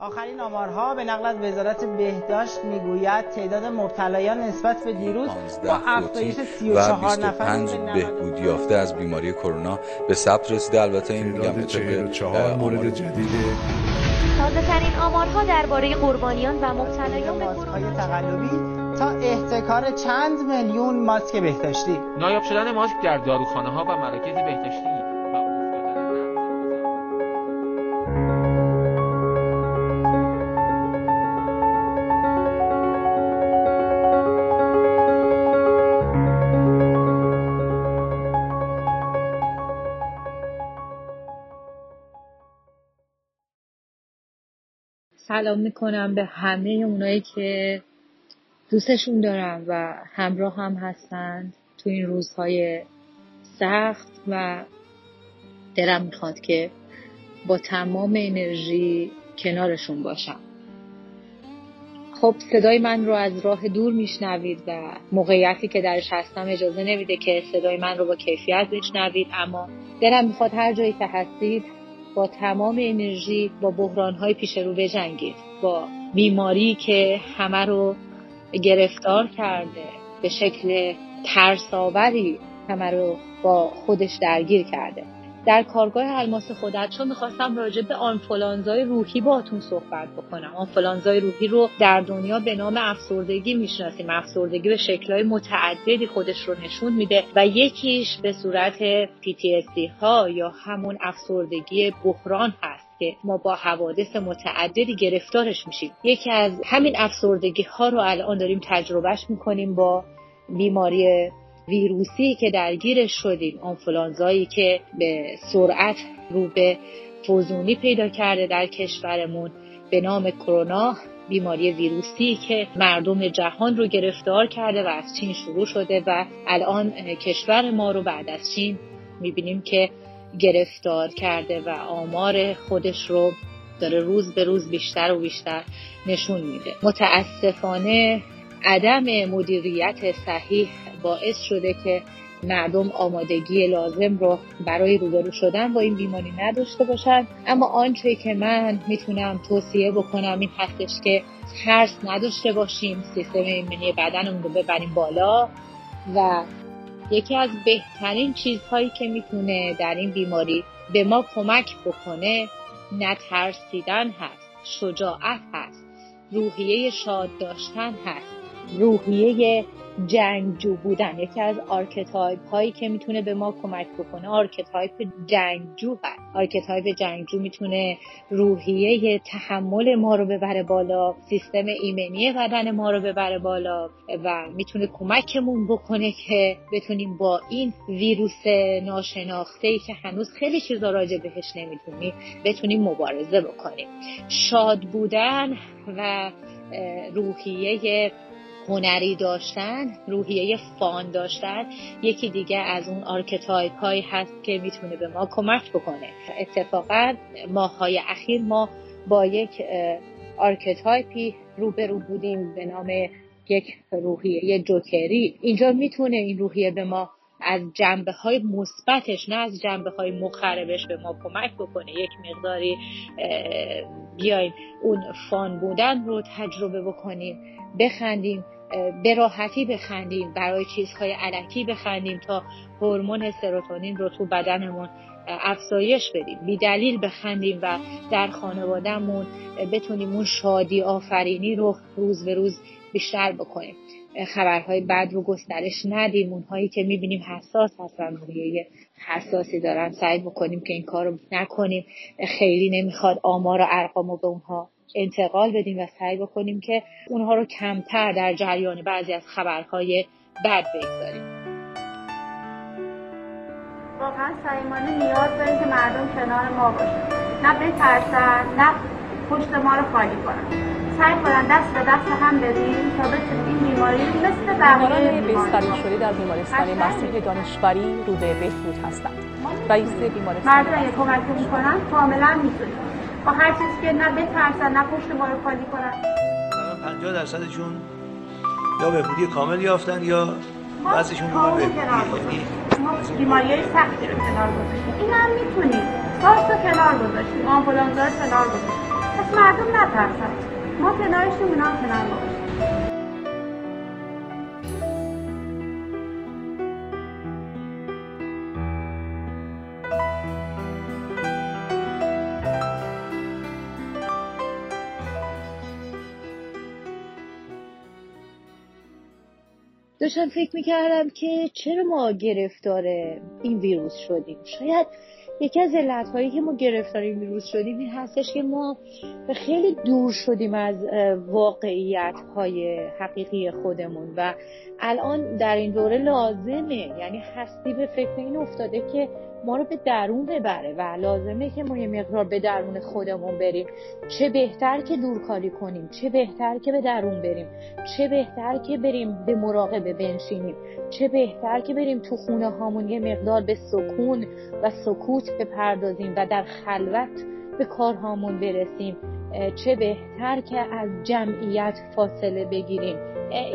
آخرین آمارها به نقل از وزارت بهداشت میگوید تعداد مبتلایان نسبت به دیروز با افزایش 34 نفر بهبودی یافته از بیماری کرونا به ثبت رسیده. البته این میگم به 44 مورد جدید. تازه‌ترین آمارها درباره قربانیان و مبتلایان به کرونا تقلبی تا احتکار چند میلیون ماسک بهداشتی. نایاب شدن ماسک در داروخانه ها و مراکز بهداشتی و سلام میکنم به همه اونایی که دوستشون دارم و همراه هم هستند تو این روزهای سخت و دلم میخواد که با تمام انرژی کنارشون باشم. خب صدای من رو از راه دور میشنوید و موقعیتی که درش هستم اجازه نمیده که صدای من رو با کیفیت بشنوید، اما دلم میخواد هر جایی که هستید با تمام انرژی با بحرانهای پیش رو بجنگید، با بیماری که همه رو گرفتار کرده، به شکل ترساوری همه رو با خودش درگیر کرده. در کارگاه الماس خودت چون میخواستم راجع به آنفولانزای روحی باهاتون صحبت بکنم. آنفولانزای روحی رو در دنیا به نام افسردگی میشناسیم. افسردگی به شکل‌های متعددی خودش رو نشون میده و یکیش به صورت PTSD ها یا همون افسردگی بحران هست که ما با حوادث متعددی گرفتارش میشیم. یکی از همین افسردگی ها رو الان داریم تجربهش میکنیم با بیماری ویروسی که درگیرش شدیم، آنفولانزایی که به سرعت رو به فزونی پیدا کرده در کشورمون به نام کرونا، بیماری ویروسی که مردم جهان رو گرفتار کرده و از چین شروع شده و الان کشور ما رو بعد از چین میبینیم که گرفتار کرده و آمار خودش رو داره روز به روز بیشتر و بیشتر نشون میده. متاسفانه عدم مدیریت صحیح باعث شده که مردم آمادگی لازم رو برای روبرو شدن با این بیماری نداشته باشن، اما آنچه که من میتونم توصیه بکنم این هستش که ترس نداشته باشیم، سیستم ایمنی بدنمون رو ببریم بالا و یکی از بهترین چیزهایی که میتونه در این بیماری به ما کمک بکنه نترسیدن هست، شجاعت هست، روحیه شاد داشتن هست، روحیه جنگجو بودن. یکی از آرکتایپ هایی که میتونه به ما کمک بکنه آرکتایپ جنگجو هست. آرکتایپ جنگجو میتونه روحیه تحمل ما رو ببره بالا، سیستم ایمنی بدن ما رو ببره بالا و میتونه کمکمون بکنه که بتونیم با این ویروس ناشناخته‌ای که هنوز خیلی چیزا راجع بهش نمیدونیم بتونیم مبارزه بکنیم. شاد بودن و روحیه هنری داشتن، روحیه فان داشتن یکی دیگه از اون آرکتایپ هایی هست که میتونه به ما کمک بکنه. اتفاقا ماهای اخیر ما با یک آرکتایپی روبرو بودیم به نام یک روحیه جوکری. اینجا میتونه این روحیه به ما از جنبه های مثبتش نه از جنبه های مخربش به ما کمک بکنه، یک مقداری بیایم اون فان بودن رو تجربه بکنیم، بخندیم، به راحتی بخندیم، برای چیزهای الکی بخندیم تا هورمون سروتونین رو تو بدنمون افزایش بدیم، بی دلیل بخندیم و در خانوادهمون بتونیم اون شادی آفرینی رو روز به روز بیشتر بکنیم، خبرهای بد رو گسترش ندیم، اونهایی که میبینیم حساس هستن روی حساسی دارن سعی بکنیم که این کار رو نکنیم، خیلی نمیخواد آمار و ارقام رو به اونها انتقال بدیم و سعی بکنیم که اونها رو کمتر در جریان بعضی از خبرهای بد بگذاریم. واقعا صمیمانه نیاز داریم که مردم کنار ما باشن، نه بترسن نه پشت ما رو خالی کنن، سعی کنن دست به دست هم بدیم تا بتونیم این بیماری مثل بقیه بیمارستانی شوری در بیمارستان مسیح دانشوری رو به بهبود هستند. رئیس بیمارستان مردم اگه کمک می‌کنن کاملا می‌تونیم با هر چیزی که نه بترسن نه پشت ما رو خالی کنن. 50%شون یا بهبودی کامل یافتن یا بعضیشون رو به بیماری‌های سختی کنار گذاشتیم. اینا هم می‌تونیم. سارس رو کنار گذاشتیم، آنفولانزا رو کنار گذاشتیم. از مردم نترسن، ما کنارشون، اونا هم کنار ما باشن. داشتم فکر میکردم که چرا ما گرفتار این ویروس شدیم. شاید یکی از علتهایی که ما گرفتار این ویروس شدیم این هستش که ما خیلی دور شدیم از واقعیت‌های حقیقی خودمون و الان در این دوره لازمه، یعنی هستی به فکر این افتاده که ما رو به درون ببره و لازمه که ما یه مقدار به درون خودمون بریم. چه بهتر که دورکاری کنیم، چه بهتر که به درون بریم، چه بهتر که بریم به مراقبه بنشینیم، چه بهتر که بریم تو خونه هامون یه مقدار به سکون و سکوت بپردازیم و در خلوت به کارهامون برسیم، چه بهتر که از جمعیت فاصله بگیریم،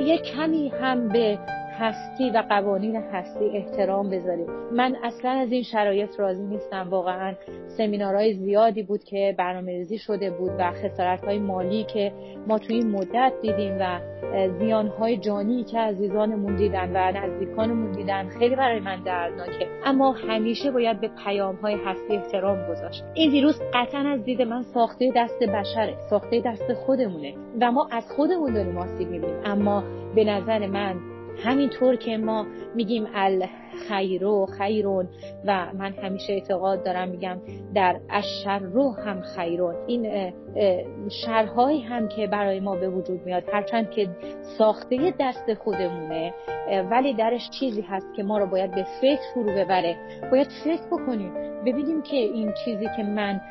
یه کمی هم به هستی و قوانین هستی احترام بذاریم. من اصلا از این شرایط راضی نیستم واقعا. سمینارهای زیادی بود که برنامه‌ریزی شده بود و خسارت‌های مالی که ما توی این مدت دیدیم و زیان‌های جانی که عزیزانمون دیدن و نزدیکانمون دیدن خیلی برای من دردناکه، اما همیشه باید به پیام‌های هستی احترام گذاشت. این ویروس قطعا از دید من ساخته دست بشره، ساخته دست خودمونه و ما از خودمون داریم آسیب می‌بینیم. اما به نظر من همینطور که ما میگیم الخیرو خیرون و من همیشه اعتقاد دارم میگم در الشر رو هم خیرون، این شرهایی هم که برای ما به وجود میاد هرچند که ساخته دست خودمونه ولی درش چیزی هست که ما رو باید به فکر فرو ببره. باید فکر بکنیم ببینیم که این چیزی که من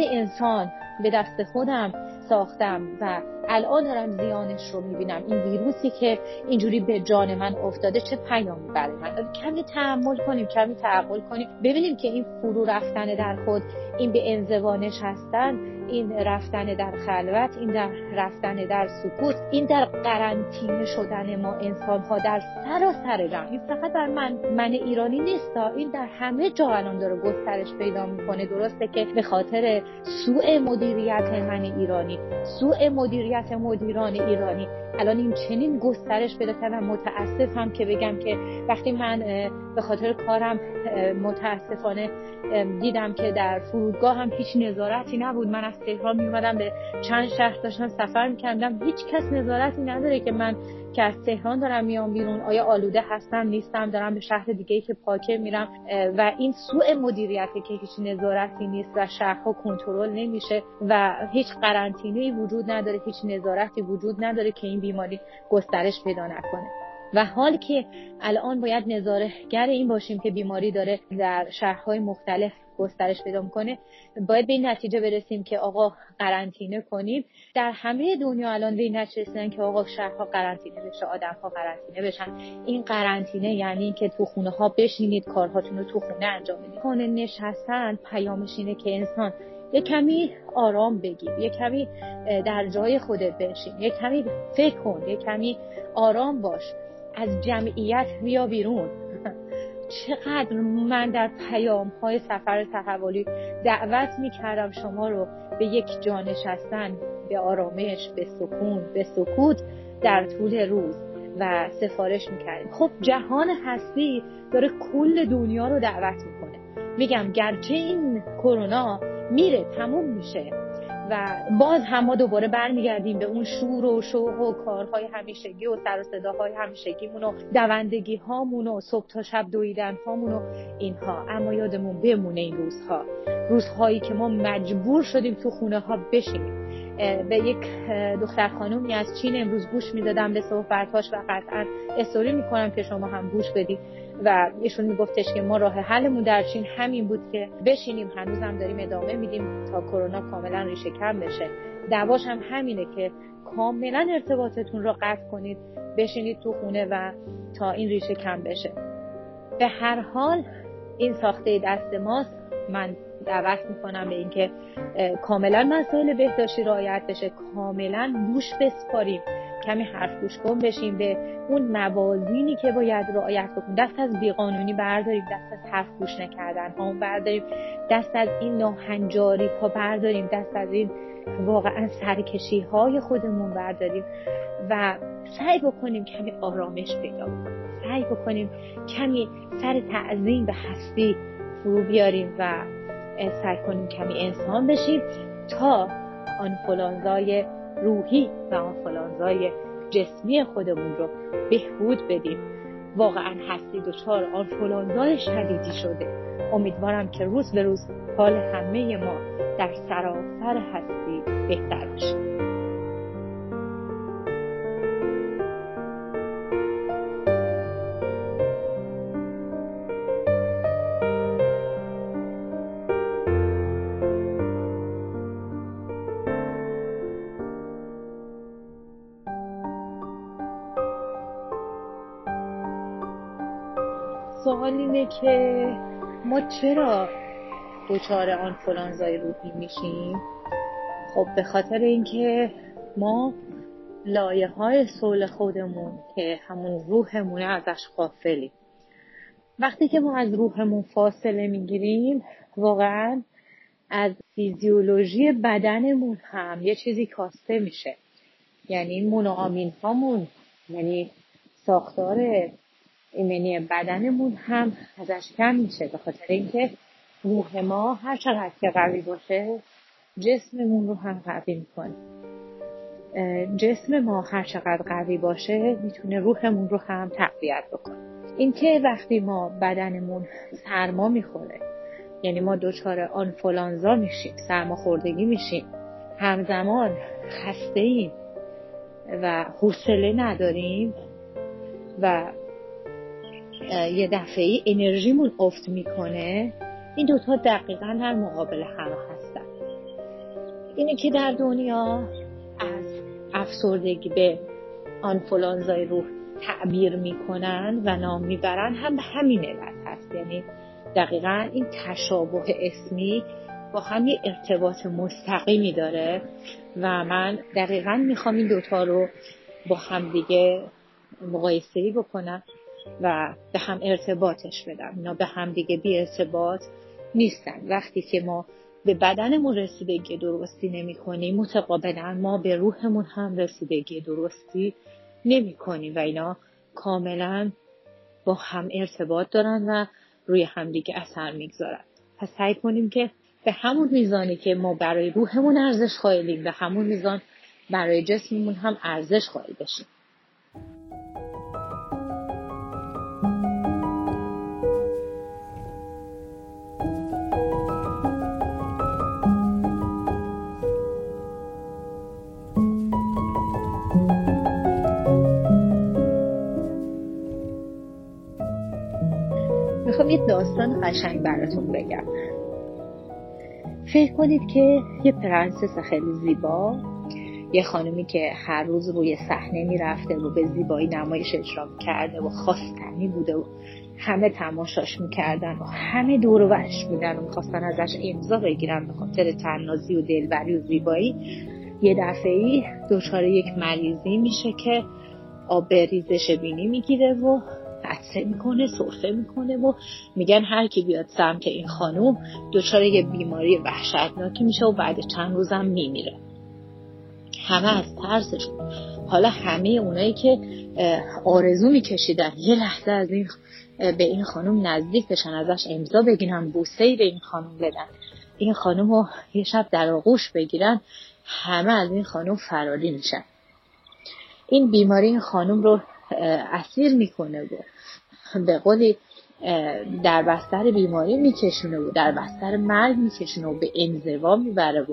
انسان به دست خودم ساختم و الان دارم زیانش رو میبینم، این ویروسی که اینجوری به جان من افتاده چه پیامی برای من. کمی تأمل کنیم، کمی تعقل کنیم، ببینیم که این فرو رفتن در خود، این به انزوا نشستن، این رفتن در خلوت، این در رفتن در سکوت، این در قرنطینه شدن ما انسان‌ها در سراسر جهان، این فقط در من ایرانی نیست، این در همه جا الان داره گسترش پیدا میکنه. درسته که به خاطر سوء مدیریت من ایرانی، سوء مدیریت مدیران ایرانی الان این چنین گسترش پیدا کرد و متاسفم که بگم که وقتی من به خاطر کارم متاسفانه دیدم که در فرودگاه هم هیچ نظارتی نبود. من از تهران می اومدم به چند شهر داشتم سفر می کردم، هیچ کس نظارتی نداره که من که از تهران دارم میام بیرون آیا آلوده هستم نیستم، دارم به شهر دیگه‌ای که پاکه میرم و این سوء مدیریتی که هیچ نظارتی نیست و شهرها کنترل نمیشه و هیچ قرنطینه‌ای وجود نداره، هیچ نظارتی وجود نداره که این بیماری گسترش پیدا نکنه. و حال که الان باید نظاره‌گر این باشیم که بیماری داره در شهرهای مختلف گسترش پیدا میکنه، باید به این نتیجه برسیم که آقا قرنطینه کنیم. در همه دنیا الان به این نتیجه رسیدن که آقا شهرها قرنطینه بشه، آدم‌ها قرنطینه بشن. این قرنطینه یعنی که تو خونه‌ها بشینید، کارهاتون رو تو خونه انجام بدید. خونه نشستن پیامش اینه که انسان یه کمی آرام بگیر، یه کمی در جای خودت بنشین، یه کمی فکر کن، یه کمی آرام باش، از جمعیت بیا بیرون. چقدر من در پیام‌های سفر تحولی دعوت می‌کردم شما رو به یک جا نشستن، به آرامش، به سکون، به سکوت در طول روز و سفارش می‌کردیم. خب جهان هستی داره کل دنیا رو دعوت می‌کنه. میگم گرچه این کرونا میره، تموم میشه و باز هم ما دوباره برمیگردیم به اون شور و شوق و کارهای همیشگی و سر و صداهای همیشگیمون و دوندگی هامون و صبح تا شب دویدن هامون و اینها. اما یادمون بمونه این روزها، روزهایی که ما مجبور شدیم تو خونه ها بشینیم. به یک دختر خانومی از چین امروز گوش میدادم به صحبت‌هاش و قطعا استوری میکنم که شما هم گوش بدید و ایشون میگفتش که ما راه حلمون در چین همین بود که بشینیم، هنوزم داریم ادامه میدیم تا کرونا کاملا ریشه کن بشه. دعواش هم همینه که کاملا ارتباطتون رو قطع کنید، بشینید تو خونه و تا این ریشه کن بشه. به هر حال این ساخته دست ماست. من دعوت میکنم به اینکه کاملا مسائل بهداشتی رعایت بشه، کاملا گوش بسپاریم، کمی حرف گوش کن بشیم، به اون موازینی که باید رعایت بکنیم، دست از بیقانونی برداریم، دست از حرف گوش نکردن ها برداریم، دست از این ناهنجاری ها برداریم، دست از این واقعا سرکشی های خودمون برداریم و سعی بکنیم کمی آرامش پیدا بکنیم، سعی بکنیم کمی سر تعظیم به هستی فرو بیاریم و سعی کنیم کمی انسان بشیم تا آنفولانزای روحی و آنفولانزای جسمی خودمون رو بهبود بدیم. واقعا هستی دچار آنفولانزای شدیدی شده. امیدوارم که روز به روز حال همه ما در سراسر هستی بهتر بشه. سوال اینه که ما چرا دچار آنفولانزای روحی میشیم؟ خب به خاطر اینکه ما لایه‌های صلح خودمون که همون روحمونه ازش غافلیم. وقتی که ما از روحمون فاصله میگیریم، واقعا از فیزیولوژی بدنمون هم یه چیزی کاسته میشه، یعنی مونوآمین هامون، یعنی ساختار ایمنی بدنمون هم ازش کم میشه، به خاطر اینکه روح ما هر چقدر که قوی باشه جسممون رو هم قوی میکنه. جسم ما هر چقدر قوی باشه میتونه روحمون رو هم تقویت بکنه. اینکه وقتی ما بدنمون سرما میخوره، یعنی ما دچار آنفولانزا میشیم، سرماخوردگی میشیم، همزمان خسته ایم و حوصله نداریم و یه دفعه‌ای انرژیمون افت میکنه، این دوتا دقیقاً در مقابل هم هستن. اینه که در دنیا از افسردگی به آنفولانزای روح تعبیر میکنن و نام میبرن، هم به همین علت هست، یعنی دقیقاً این تشابه اسمی با هم یه ارتباط مستقیمی داره و من دقیقاً میخوام این دوتا رو با هم دیگه مقایسه‌ای بکنم و به هم ارتباطش بدم. اینا به هم دیگه بی ارتباط نیستن. وقتی که ما به بدنمون رسیدگی درستی نمی کنیم، متقابلا ما به روحمون هم رسیدگی درستی نمی کنیم و اینا کاملا با هم ارتباط دارن و روی هم دیگه اثر میگذارن. پس سعی کنیم که به همون میزانی که ما برای روحمون ارزش قائلیم، به همون میزان برای جسممون هم ارزش قائل بشیم. میخوام یه داستان قشنگ براتون بگم. فکر کنید که یه پرنسس خیلی زیبا، یه خانمی که هر روز روی صحنه میرفته و به زیبایی نمایش اجرا میکرده و خواستنی بوده و همه تماشاش میکردن و همه دور و برش بودن و میخواستن ازش امضا بگیرن به خاطر طنازی و دلبری و زیبایی، یه دفعه‌ای دچار یک مریضی میشه که آب ریزش بینی میگیره و عطسه میکنه، سرفه میکنه و میگن هر کی بیاد سمت این خانم دچار یه بیماری وحشتناکی میشه و بعد چند روزم میمیره. همه از ترسشون، حالا همه اونایی که آرزو میکشیدن یه لحظه از این به این خانم نزدیک بشن، ازش امضا بگیرن، بوسه‌ای به این خانم بدن، این خانم رو یه شب در آغوش بگیرن، همه از این خانم فراری میشن. این بیماری این خانم رو اسیر میکنه و به قولی در بستر بیماری میکشونه و در بستر مرگ میکشونه و به انزوا میبره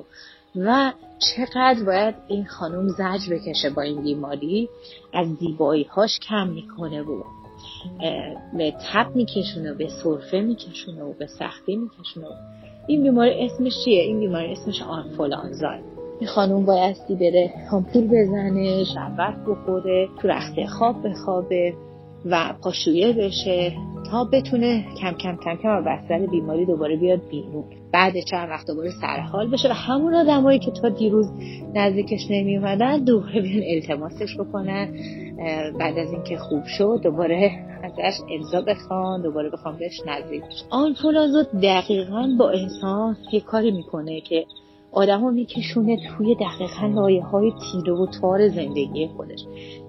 و چقدر باید این خانم زجر بکشه با این بیماری. از زیبایی هاش کم میکنه و به تب میکشونه و به سرفه میکشونه و به سختی میکشونه. این بیماری اسمش چیه؟ این بیماری اسمش آنفولانزا. این خانم بایستی بره آمپول بزنه، شربت بخوره، تو رخت خواب بخوابه و پاشویه بشه ها بتونه کم کم از بستر بیماری دوباره بیاد بیرون، بعد چند وقت دوباره سرحال بشه و همون آدمایی که تا دیروز نزدیکش نمی اومدن دوباره بیان التماسش بکنن، بعد از اینکه خوب شد دوباره ازش امضا بخوان، دوباره بخوام بهش نزدیک بشه. آنفولانزا دقیقاً با انسان یه کاری میکنه که آدمو میکشونه توی دقیقاً لایه‌های تیره و تار زندگی خودش.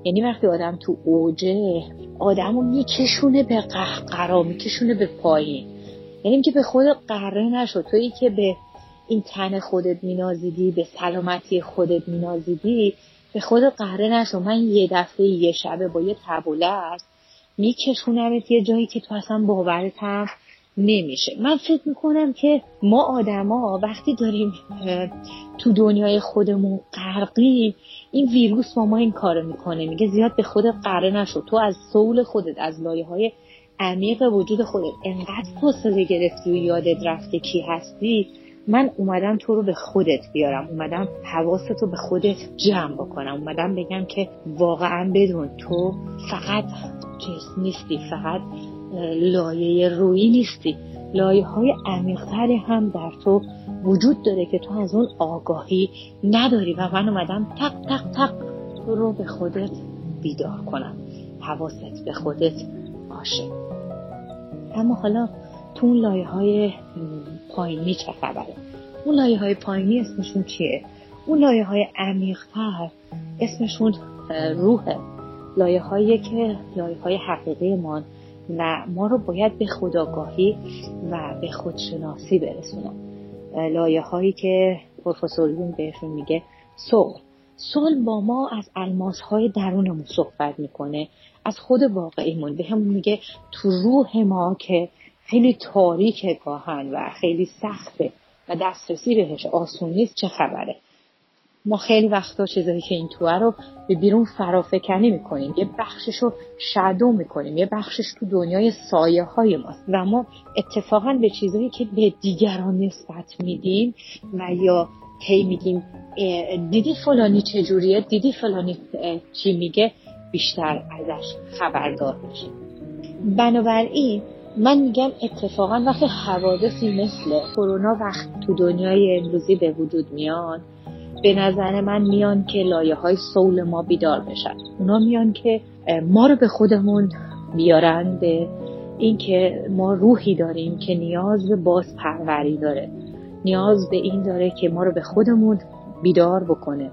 یعنی وقتی آدم تو اوجه، آدمو میکشونه به قهقرا، میکشونه به پایین. یعنی اینکه به خود قهره نشو، تویی که به این تن خودت مینازیدی، به سلامتی خودت مینازیدی، به خود قهره نشو. من یه دفعه یه شبه با یه تبوله میکشونمت یه جایی که تو اصلا باورت هم نمیشه. من فکر میکنم که ما آدما وقتی داریم تو دنیای خودمون غرقیم، این ویروس با ما این کارو میکنه، میگه زیاد به خودت قهره نشو، تو از سول خودت، از لایه‌های عمیق وجود خودت انقدر فاصله گرفتی و یادت رفته کی هستی. من اومدم تو رو به خودت بیارم، اومدم حواستو به خودت جمع بکنم، اومدم بگم که واقعا بدون تو فقط جسم نیستی، فقط لایه رویی نیستی، لایه‌های عمیق‌تری هم در تو وجود داره که تو از اون آگاهی نداری و من اومدم تق تق تق تو رو به خودت بیدار کنم، حواست به خودت باشه. اما حالا تو اون لایه‌های پایینی چه خبره؟ اون لایه‌های پایینی اسمشون چیه؟ اون لایه‌های عمیق‌تر اسمشون روحه، لایه‌هایی که لایه‌های حقیقی ما و ما رو باید به خودآگاهی و به خودشناسی برسونم. لایه هایی که پروفسور یون بهشون میگه سول. سول با ما از الماس های درونمون صحبت میکنه، از خود واقعیمون به همون میگه تو روح ما که خیلی تاریکه گاهن و خیلی سخته و دسترسی بهش آسون نیست چه خبره. ما خیلی وقتا چیزایی که این توه رو به بیرون فرافکنی میکنیم، یه بخشش رو شادو میکنیم، یه بخشش تو دنیای سایه های ماست و ما اتفاقا به چیزایی که به دیگران نسبت میدیم و یا هی میگیم دیدی فلانی چجوریه، دیدی فلانی چی میگه، بیشتر ازش خبردار میشیم. بنابراین من میگم اتفاقا وقتی حوادثی مثل کرونا وقت تو دنیای امروزی به وجود میان، به نظر من میان که لایه های سول ما بیدار بشن، اونا میان که ما رو به خودمون بیارن، به این که ما روحی داریم که نیاز به باز پروری داره، نیاز به این داره که ما رو به خودمون بیدار بکنه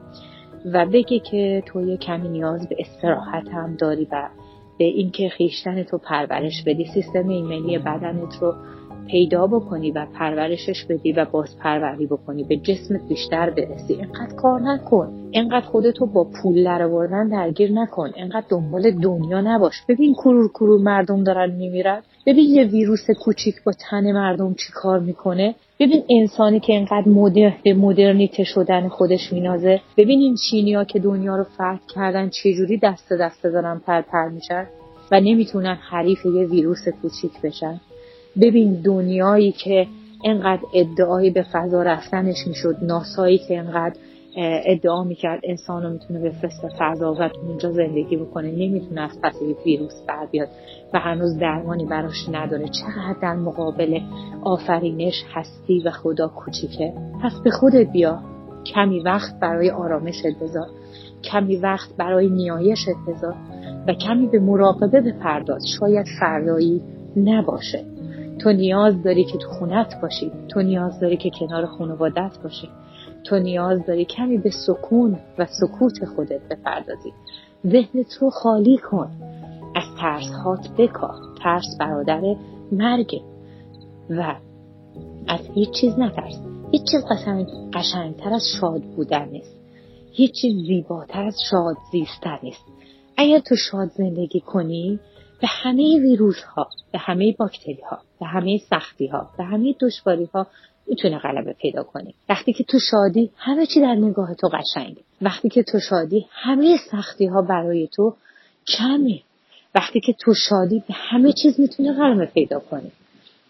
و بگه که تو یه کمی نیاز به استراحت هم داری و به این که خیشتن تو پرورش بدی، سیستم ایمنی بدنت رو پیدا بکنی و پرورشش بدی و باز پروری بکنی، به جسمت بیشتر برسی. اینقدر کار نکن، اینقدر خودتو با پول درآوردن درگیر نکن، اینقدر دنبال دنیا نباش. ببین کرور کرور مردم دارن میمیرن، ببین یه ویروس کوچیک با تن مردم چی کار میکنه، ببین انسانی که اینقدر مدرنیته شدن خودش مینازه، ببین این چینی‌ها که دنیا رو فتح کردن چجوری دست دست دارن پرپر میشن و نمیتونن حریف یه ویروس کوچیک بشن. ببین دنیایی که انقدر ادعایی به فضا رفتنش میشد، ناسایی که انقدر ادعا میکرد انسان رو میتونه بفرسته فضا و اونجا زندگی بکنه، نمیتونه از پس ویروس بر بیاد و هنوز درمانی براش نداره، چقدر در مقابل آفرینش هستی و خدا کوچیکه. پس به خودت بیا، کمی وقت برای آرامشت بذار، کمی وقت برای نیایشت بذار و کمی به مراقبه بپرداز. شاید فردایی نباشه، تو نیاز داری که تو خونت باشی، تو نیاز داری که کنار خانوادت باشی، تو نیاز داری کمی به سکون و سکوت خودت بپردازی. ذهنت رو خالی کن، از ترس‌هات بکاو، ترس برادر مرگ و از هیچ چیز نترس. هیچ چیز قشنگتر از شاد بودن نیست، هیچ چیز زیباتر از شاد زیستن نیست. اگر تو شاد زندگی کنی، به همه ویروس‌ها، به همه باکتری‌ها، به همه سختی‌ها، به همه دشواری‌ها میتونه غلبه پیدا کنی. وقتی که تو شادی، همه چی در نگاه تو قشنگه. وقتی که تو شادی، همه سختی‌ها برای تو کمه. وقتی که تو شادی، به همه چیز میتونه غلبه پیدا کنی.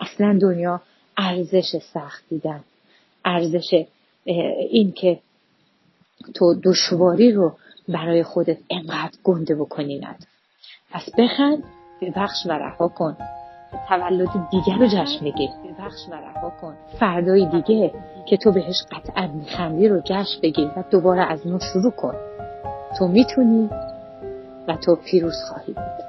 اصلا دنیا ارزش سخت دیدن، ارزش این که تو دشواری رو برای خودت انقدر گنده بکنی نداره. پس بخند، ببخش و رها کن. تولد دیگه رو جشن بگیر، ببخش و رها کن. فردای دیگه که تو بهش قطعا میخندی رو جشن بگیر و دوباره از نو شروع کن. تو میتونی و تو پیروز خواهی بود.